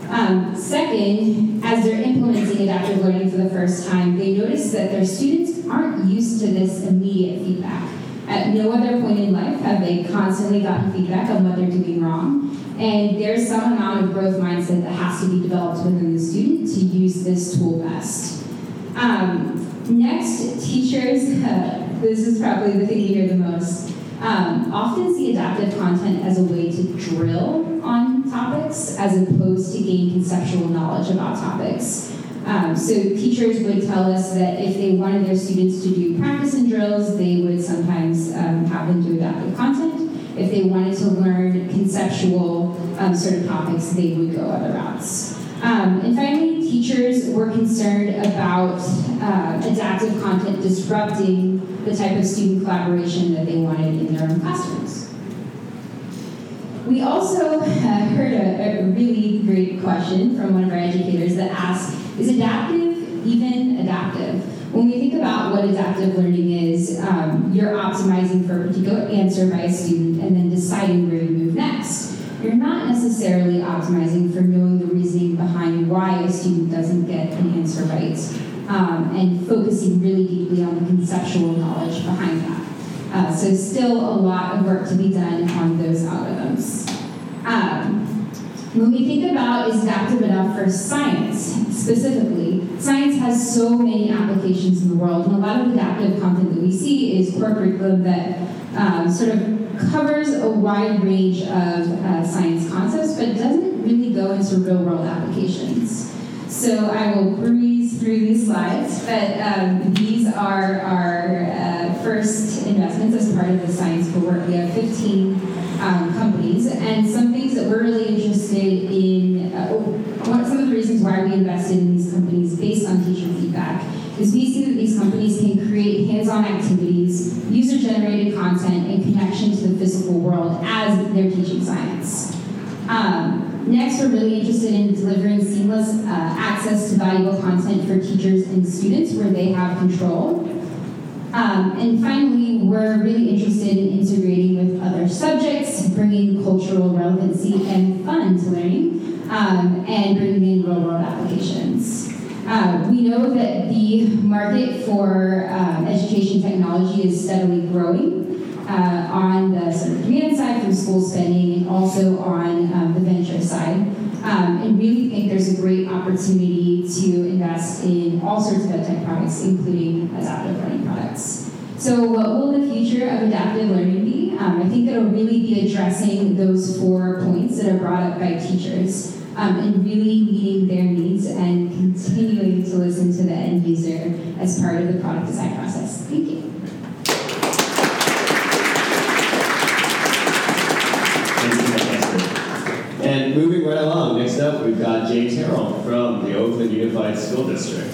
Um, second, as they're implementing adaptive learning for the first time, they notice that their students aren't used to this immediate feedback. At no other point in life have they constantly gotten feedback on what they're doing wrong, and there's some amount of growth mindset that has to be developed within the student to use this tool best. Um, next, teachers, uh, this is probably the thing you hear the most, um, often see adaptive content as a way to drill on topics as opposed to gain conceptual knowledge about topics. Um, so teachers would tell us that if they wanted their students to do practice and drills, they would sometimes um, have them do adaptive content. If they wanted to learn conceptual um, sort of topics, they would go other routes. Um, and finally, teachers were concerned about uh, adaptive content disrupting the type of student collaboration that they wanted in their own classrooms. We also uh, heard a, a really great question from one of our educators that asked, is adaptive even adaptive? When we think about what adaptive learning is, um, you're optimizing for a particular answer by a student and then deciding where to move next. You're not necessarily optimizing for knowing the reasoning behind why a student doesn't get an answer right, um, and focusing really deeply on the conceptual knowledge behind that. Uh, so still a lot of work to be done on those algorithms. Um, when we think about is adaptive enough for science specifically, science has so many applications in the world, and a lot of adaptive content that we see is core curriculum that um, sort of covers a wide range of uh, science concepts, but doesn't really go into real world applications. So I will breeze through these slides, but um, these are our uh, first investments as part of the Science for Work. We have fifteen um, companies, and some things that we're really interested in, uh, one, some of the reasons why we invested in these companies based on teacher feedback is we see that these companies can create hands-on activities, user-generated content, and connection to the physical world as they're teaching science. Um, Next, we're really interested in delivering seamless uh, access to valuable content for teachers and students where they have control. Um, and finally, we're really interested in integrating with other subjects, bringing cultural relevancy and fun to learning, um, and bringing in real-world applications. Uh, we know that the market for uh, education technology is steadily growing. Uh, on the sort of demand side from school spending and also on um, the venture side, um, and really think there's a great opportunity to invest in all sorts of edtech products, including adaptive learning products. So what will the future of adaptive learning be? Um, I think it'll really be addressing those four points that are brought up by teachers, um, and really meeting their needs and continuing to listen to the end user as part of the product design process. Thank you. And moving right along, next up we've got James Merrill from the Oakland Unified School District.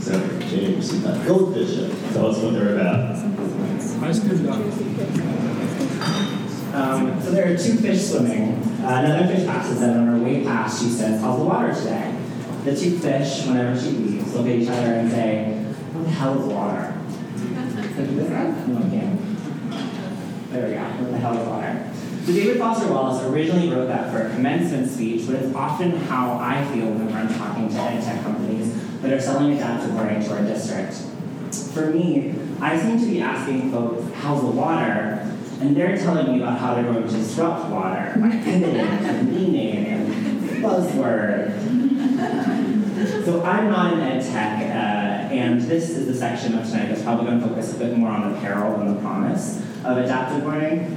So, James, you've got Goldfish. Tell us what they're about. Um, so there are two fish swimming. Uh, another fish passes them on her way past. She says, "How's the water today?" the two fish, whenever she leaves, look at each other and say, what the hell is water? No, I can't. There we go. What the hell is water? So David Foster Wallace originally wrote that for a commencement speech, but it's often how I feel whenever I'm talking to ed tech companies that are selling adaptive learning to our district. For me, I seem to be asking folks, how's the water? And they're telling me about how they're going to disrupt water by pivoting and meaning and buzzword. So I'm not an ed tech, uh, and this is the section of tonight that's probably going to focus a bit more on the peril than the promise of adaptive learning.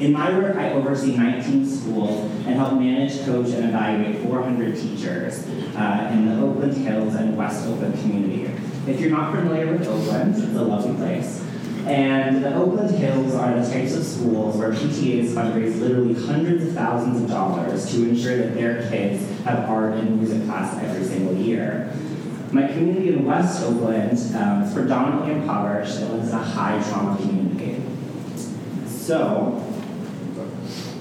In my work, I oversee nineteen schools and help manage, coach, and evaluate four hundred teachers uh, in the Oakland Hills and West Oakland community. If you're not familiar with Oakland, it's a lovely place. And the Oakland Hills are the types of schools where P T As fundraise literally hundreds of thousands of dollars to ensure that their kids have art and music class every single year. My community in West Oakland um, is predominantly impoverished and is a high trauma community. So,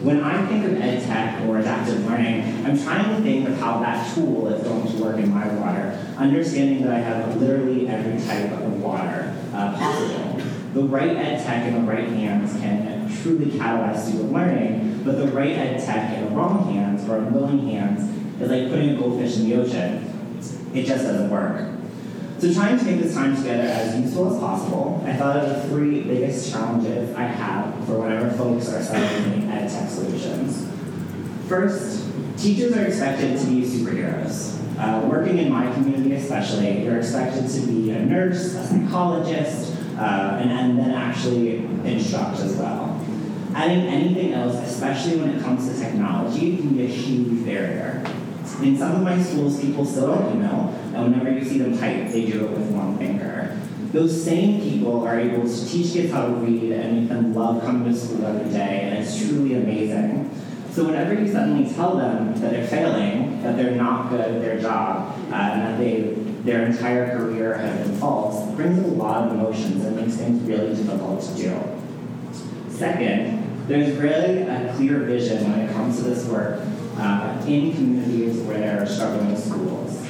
when I think of ed tech or adaptive learning, I'm trying to think of how that tool is going to work in my water, understanding that I have literally every type of water uh, possible. The right ed tech in the right hands can truly catalyze student learning, but the right ed tech in the wrong hands or unwilling hands is like putting a goldfish in the ocean. It just doesn't work. So trying to make this time together as useful as possible, I thought of the three biggest challenges I have for whenever folks are selling ed tech solutions. First, teachers are expected to be superheroes. Uh, working in my community especially, you're expected to be a nurse, a psychologist, uh, and, and then actually instruct as well. Adding anything else, especially when it comes to technology, can be a huge barrier. In some of my schools, people still don't email, and whenever you see them type, they do it with one finger. Those same people are able to teach kids how to read and make them love coming to school every day, and it's truly amazing. So whenever you suddenly tell them that they're failing, that they're not good at their job, uh, and that they their entire career has been false, it brings a lot of emotions and makes things really difficult to do. Second, there's really a clear vision when it comes to this work. Uh, in communities where there are struggling schools.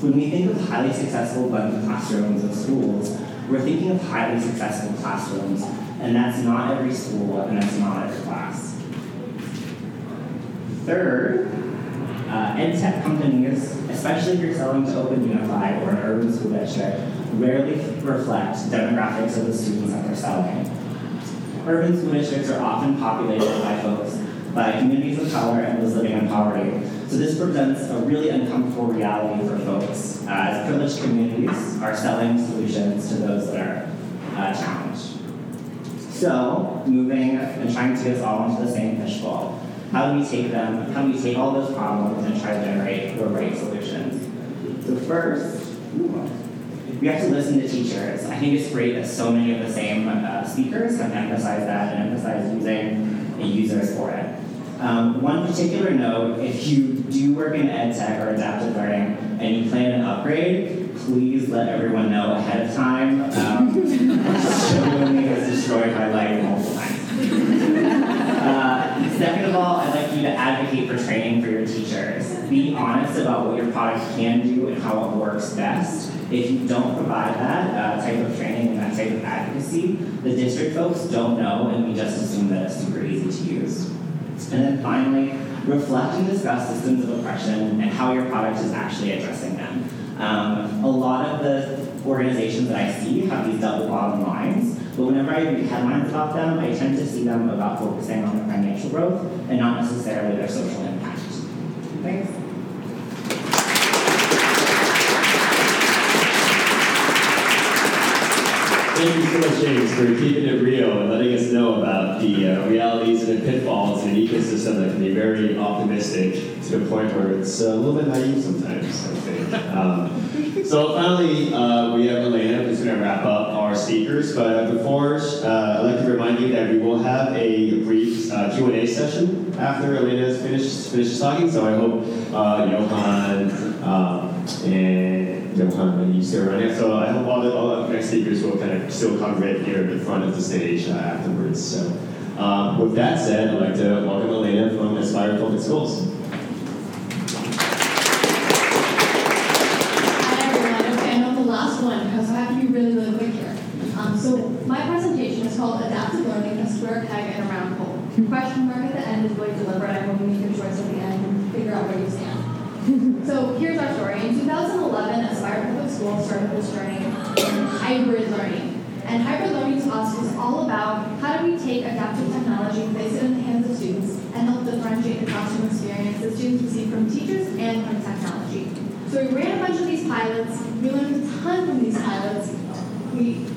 When we think of highly successful blended classrooms and schools, we're thinking of highly successful classrooms, and that's not every school, and that's not every class. Third, uh, ed tech companies, especially if you're selling to Oakland Unified or an urban school district, rarely reflect demographics of the students that they're selling. Urban school districts are often populated by folks by communities of color and those living in poverty. So this presents a really uncomfortable reality for folks uh, as privileged communities are selling solutions to those that are uh, challenged. So moving and trying to get us all into the same fishbowl. How do we take them, how do we take all those problems and try to generate the right solutions? So first, ooh, we have to listen to teachers. I think it's great that so many of the same uh, speakers have emphasized that and emphasized using the users for it. Um, one particular note, if you do work in ed tech or adaptive learning and you plan an upgrade, please let everyone know ahead of time. Um, Showing has destroyed my life multiple times. Uh, second of all, I'd like you to advocate for training for your teachers. Be honest about what your product can do and how it works best. If you don't provide that uh, type of training and that type of advocacy, the district folks don't know, and we just assume that it's super easy to use. And then finally, reflect and discuss systems of oppression and how your product is actually addressing them. Um, a lot of the organizations that I see have these double bottom lines, but whenever I read headlines about them, I tend to see them about focusing on their financial growth and not necessarily their social impact. Thanks. Thank you so much, James, for keeping it real and letting us know about the uh, realities and the pitfalls in an ecosystem that can be very optimistic to a point where it's a little bit naive sometimes, I think. Um, so finally, uh, we have Elena, who's going to wrap up our speakers. But before, uh, I'd like to remind you that we will have a brief uh, Q and A session after Elena's finished finished talking. So I hope uh, Johan um, and Johan, you still running. So I hope all the all of the next speakers will kind of still come right here in front of the stage uh, afterwards. So, um, with that said, I'd like to welcome Elena from Aspire Public Schools. So my presentation is called Adaptive Learning, a Square Peg and a Round Hole. The question mark at the end is really deliberate. I'm hoping you can choice at the end and figure out where you stand. So here's our story. In two thousand eleven, Aspire Public Schools started this journey in hybrid learning. And hybrid learning to us was all about how do we take adaptive technology, place it in the hands of students, and help differentiate the classroom experience that students receive from teachers and from technology. So we ran a bunch of these pilots. We learned a ton from these pilots. We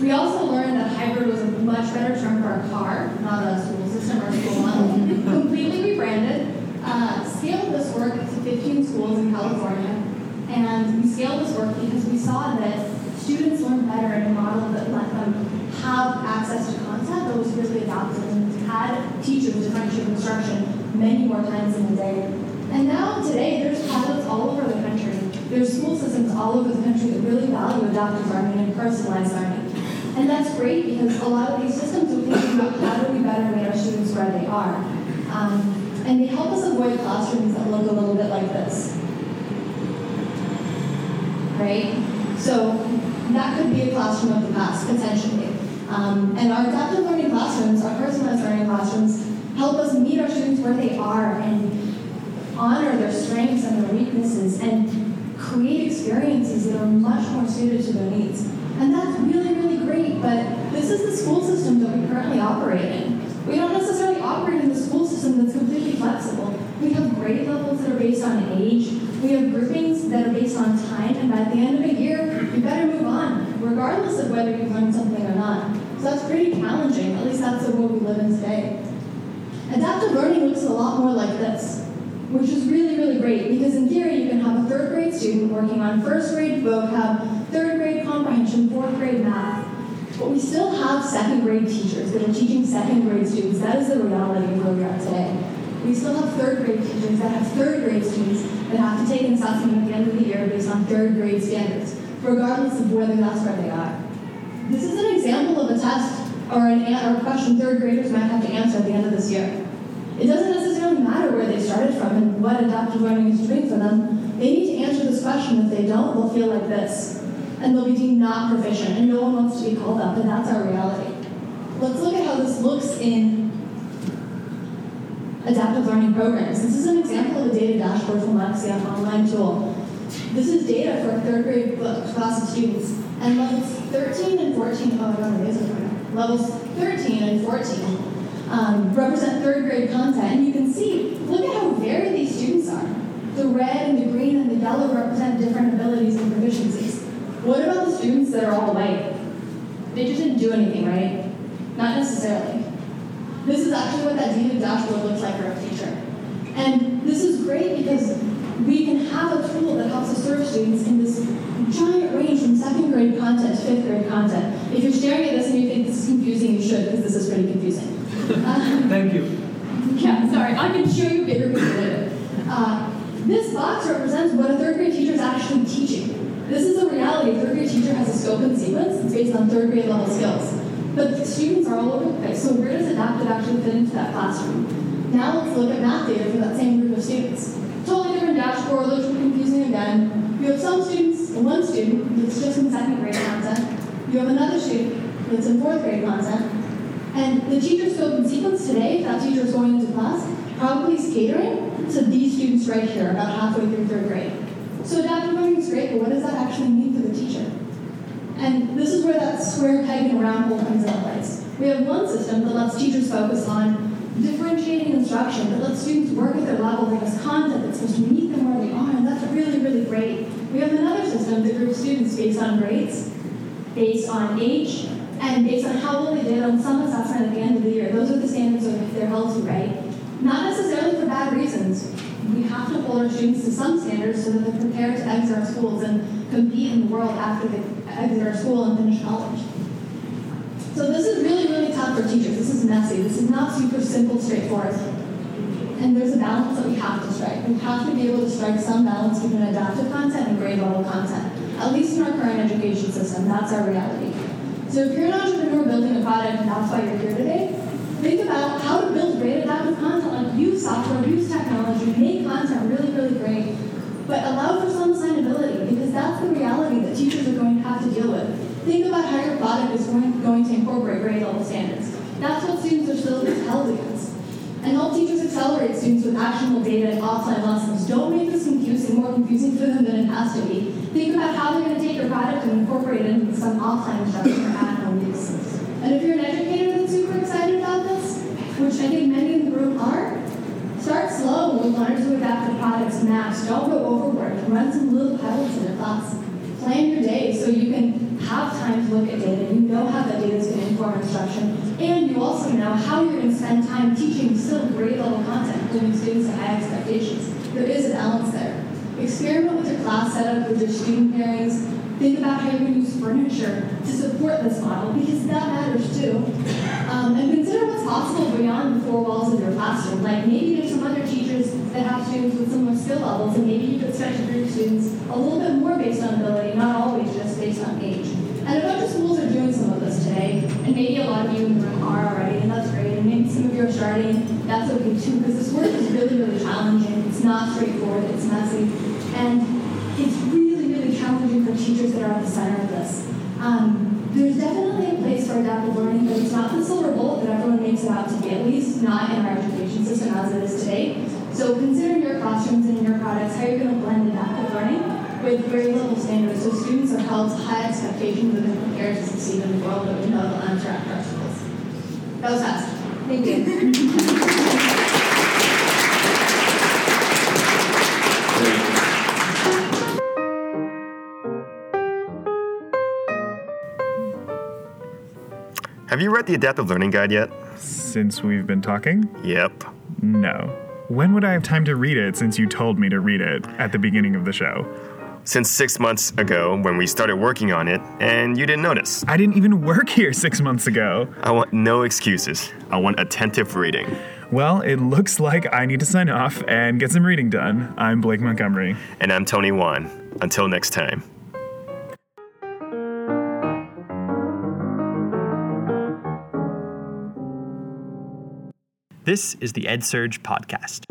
we also learned that hybrid was a much better term for our car, not a school system or school model. Completely rebranded, uh, scaled this work to fifteen schools in California, and we scaled this work because we saw that students learn better in a model that let them have access to content that was really adopted and had teachers differentiate instruction many more times in a day. And now today, there's pilots all over the country. There's school systems all over the country that really value adaptive learning and personalized learning. And that's great because a lot of these systems are thinking about how do we better meet our students where they are. Um, and they help us avoid classrooms that look a little bit like this. Right? So that could be a classroom of the past, potentially. Um, and our adaptive learning classrooms, our personalized learning classrooms, help us meet our students where they are and honor their strengths and their weaknesses and create experiences that are much more suited to their needs. And that's really, really great, but this is the school system that we currently operate in. We don't necessarily operate in the school system that's completely flexible. We have grade levels that are based on age. We have groupings that are based on time, and by the end of a year, you better move on, regardless of whether you've learned something or not. So that's pretty challenging, at least that's the world we live in today. Adaptive learning looks a lot more like this, which is really, really great, because in theory, you can have a third grade student working on first grade vocab, third grade comprehension, fourth grade math. But we still have second grade teachers that are teaching second grade students. That is the reality of where we are today. We still have third grade teachers that have third grade students that have to take an assessment at the end of the year based on third grade standards, regardless of whether that's where they are. This is an example of a test or an or a question third graders might have to answer at the end of this year. It doesn't necessarily matter where they started from and what adaptive learning is doing for them. They need to answer this question. If they don't, they'll feel like this, and they'll be deemed not proficient, and no one wants to be called up, and that's our reality. Let's look at how this looks in adaptive learning programs. This is an example of a data dashboard from Lexia online tool. This is data for a third grade class of students, and levels thirteen and fourteen, oh, I don't know, these are levels thirteen and fourteen um, represent third grade content, and you can see, look at how varied these students are. The red and the green and the yellow represent different abilities and proficiencies. What about the students that are all white? They just didn't do anything, right? Not necessarily. This is actually what that data dashboard looks like for a teacher. And this is great because we can have a tool that helps us serve students in this giant range from second grade content to fifth grade content. If you're staring at this and you think this is confusing, you should, because this is pretty confusing. Uh, Thank you. Yeah, sorry, I can show you bigger picture later. Uh, this box represents what a third grade teacher is actually teaching. This is a reality. Third grade teacher has a scope and sequence. It's based on third grade level skills. But the students are all over the place. So where does adaptive actually fit into that classroom? Now let's look at math data for that same group of students. Totally different dashboard, looks confusing again. You have some students, one student that's just in second grade content. You have another student that's in fourth grade content. And the teacher's scope and sequence today, if that teacher is going into class, probably is catering to these students right here, about halfway through third grade. So adaptive learning is great, but what does that actually mean for the teacher? And this is where that square peg and round hole comes into place. We have one system that lets teachers focus on differentiating instruction, that lets students work at their level, that has content that's supposed to meet them where they are, and that's really, really great. We have another system that groups students based on grades, based on age, and based on how well they did on some assessment at the end of the year. Those are the standards of if they're held to, right? Not necessarily for bad reasons. We have to hold our students to some standards so that they're prepared to exit our schools and compete in the world after they exit our school and finish college. So this is really, really tough for teachers. This is messy. This is not super simple, straightforward. And there's a balance that we have to strike. We have to be able to strike some balance between adaptive content and grade level content, at least in our current education system. That's our reality. So if you're an entrepreneur building a product and that's why you're here today, think about how to build great adaptive content, like use software, use technology, make content really, really great, but allow for some assignability, because that's the reality that teachers are going to have to deal with. Think about how your product is going to incorporate grade-level standards. That's what students are still held against. And help teachers accelerate students with actionable data and offline lessons. Don't make this confusing, more confusing for them than it has to be. Think about how they're going to take your product and incorporate it into some offline instruction or at-home use. And if you're an educator that's super excited about this, which I think many in the room are, start slow with learners who adapt to products and apps. Don't go overboard. Run some little pilots in a class. Plan your day so you can have time to look at data. You know how that data is going to inform instruction. And you also know how you're going to spend time teaching still grade-level content, giving students to high expectations. There is an element there. Experiment with your class setup, with your student pairings. Think about how you're going to use furniture to support this model, because that matters too. Um, and consider what's possible beyond the four walls of your classroom. Like, maybe there's some other teachers that have students with similar skill levels, and maybe you could stretch your students a little bit more based on ability, not always just based on age. And a bunch of schools are doing some of this today, and maybe a lot of you in the room are already, and that's great, and maybe some of you are starting. That's okay too, because this work is really, really challenging. It's not straightforward, it's messy, and it's really, really challenging for teachers that are at the center of this. Um, there's definitely a place for adaptive learning, but it's not the silver bullet that everyone makes it out to be, at least not in our education system as it is today. So consider your classrooms and your products, how you're going to blend adaptive learning with grade level standards, so students are held to high expectations and they're prepared to succeed in the world that we know will interact with our schools. That was fast. Thank you. Have you read the Adaptive Learning Guide yet? Since we've been talking? Yep. No. When would I have time to read it, since you told me to read it at the beginning of the show? Since six months ago, when we started working on it, and you didn't notice. I didn't even work here six months ago. I want no excuses. I want attentive reading. Well, it looks like I need to sign off and get some reading done. I'm Blake Montgomery. And I'm Tony Wan. Until next time. This is the EdSurge Podcast.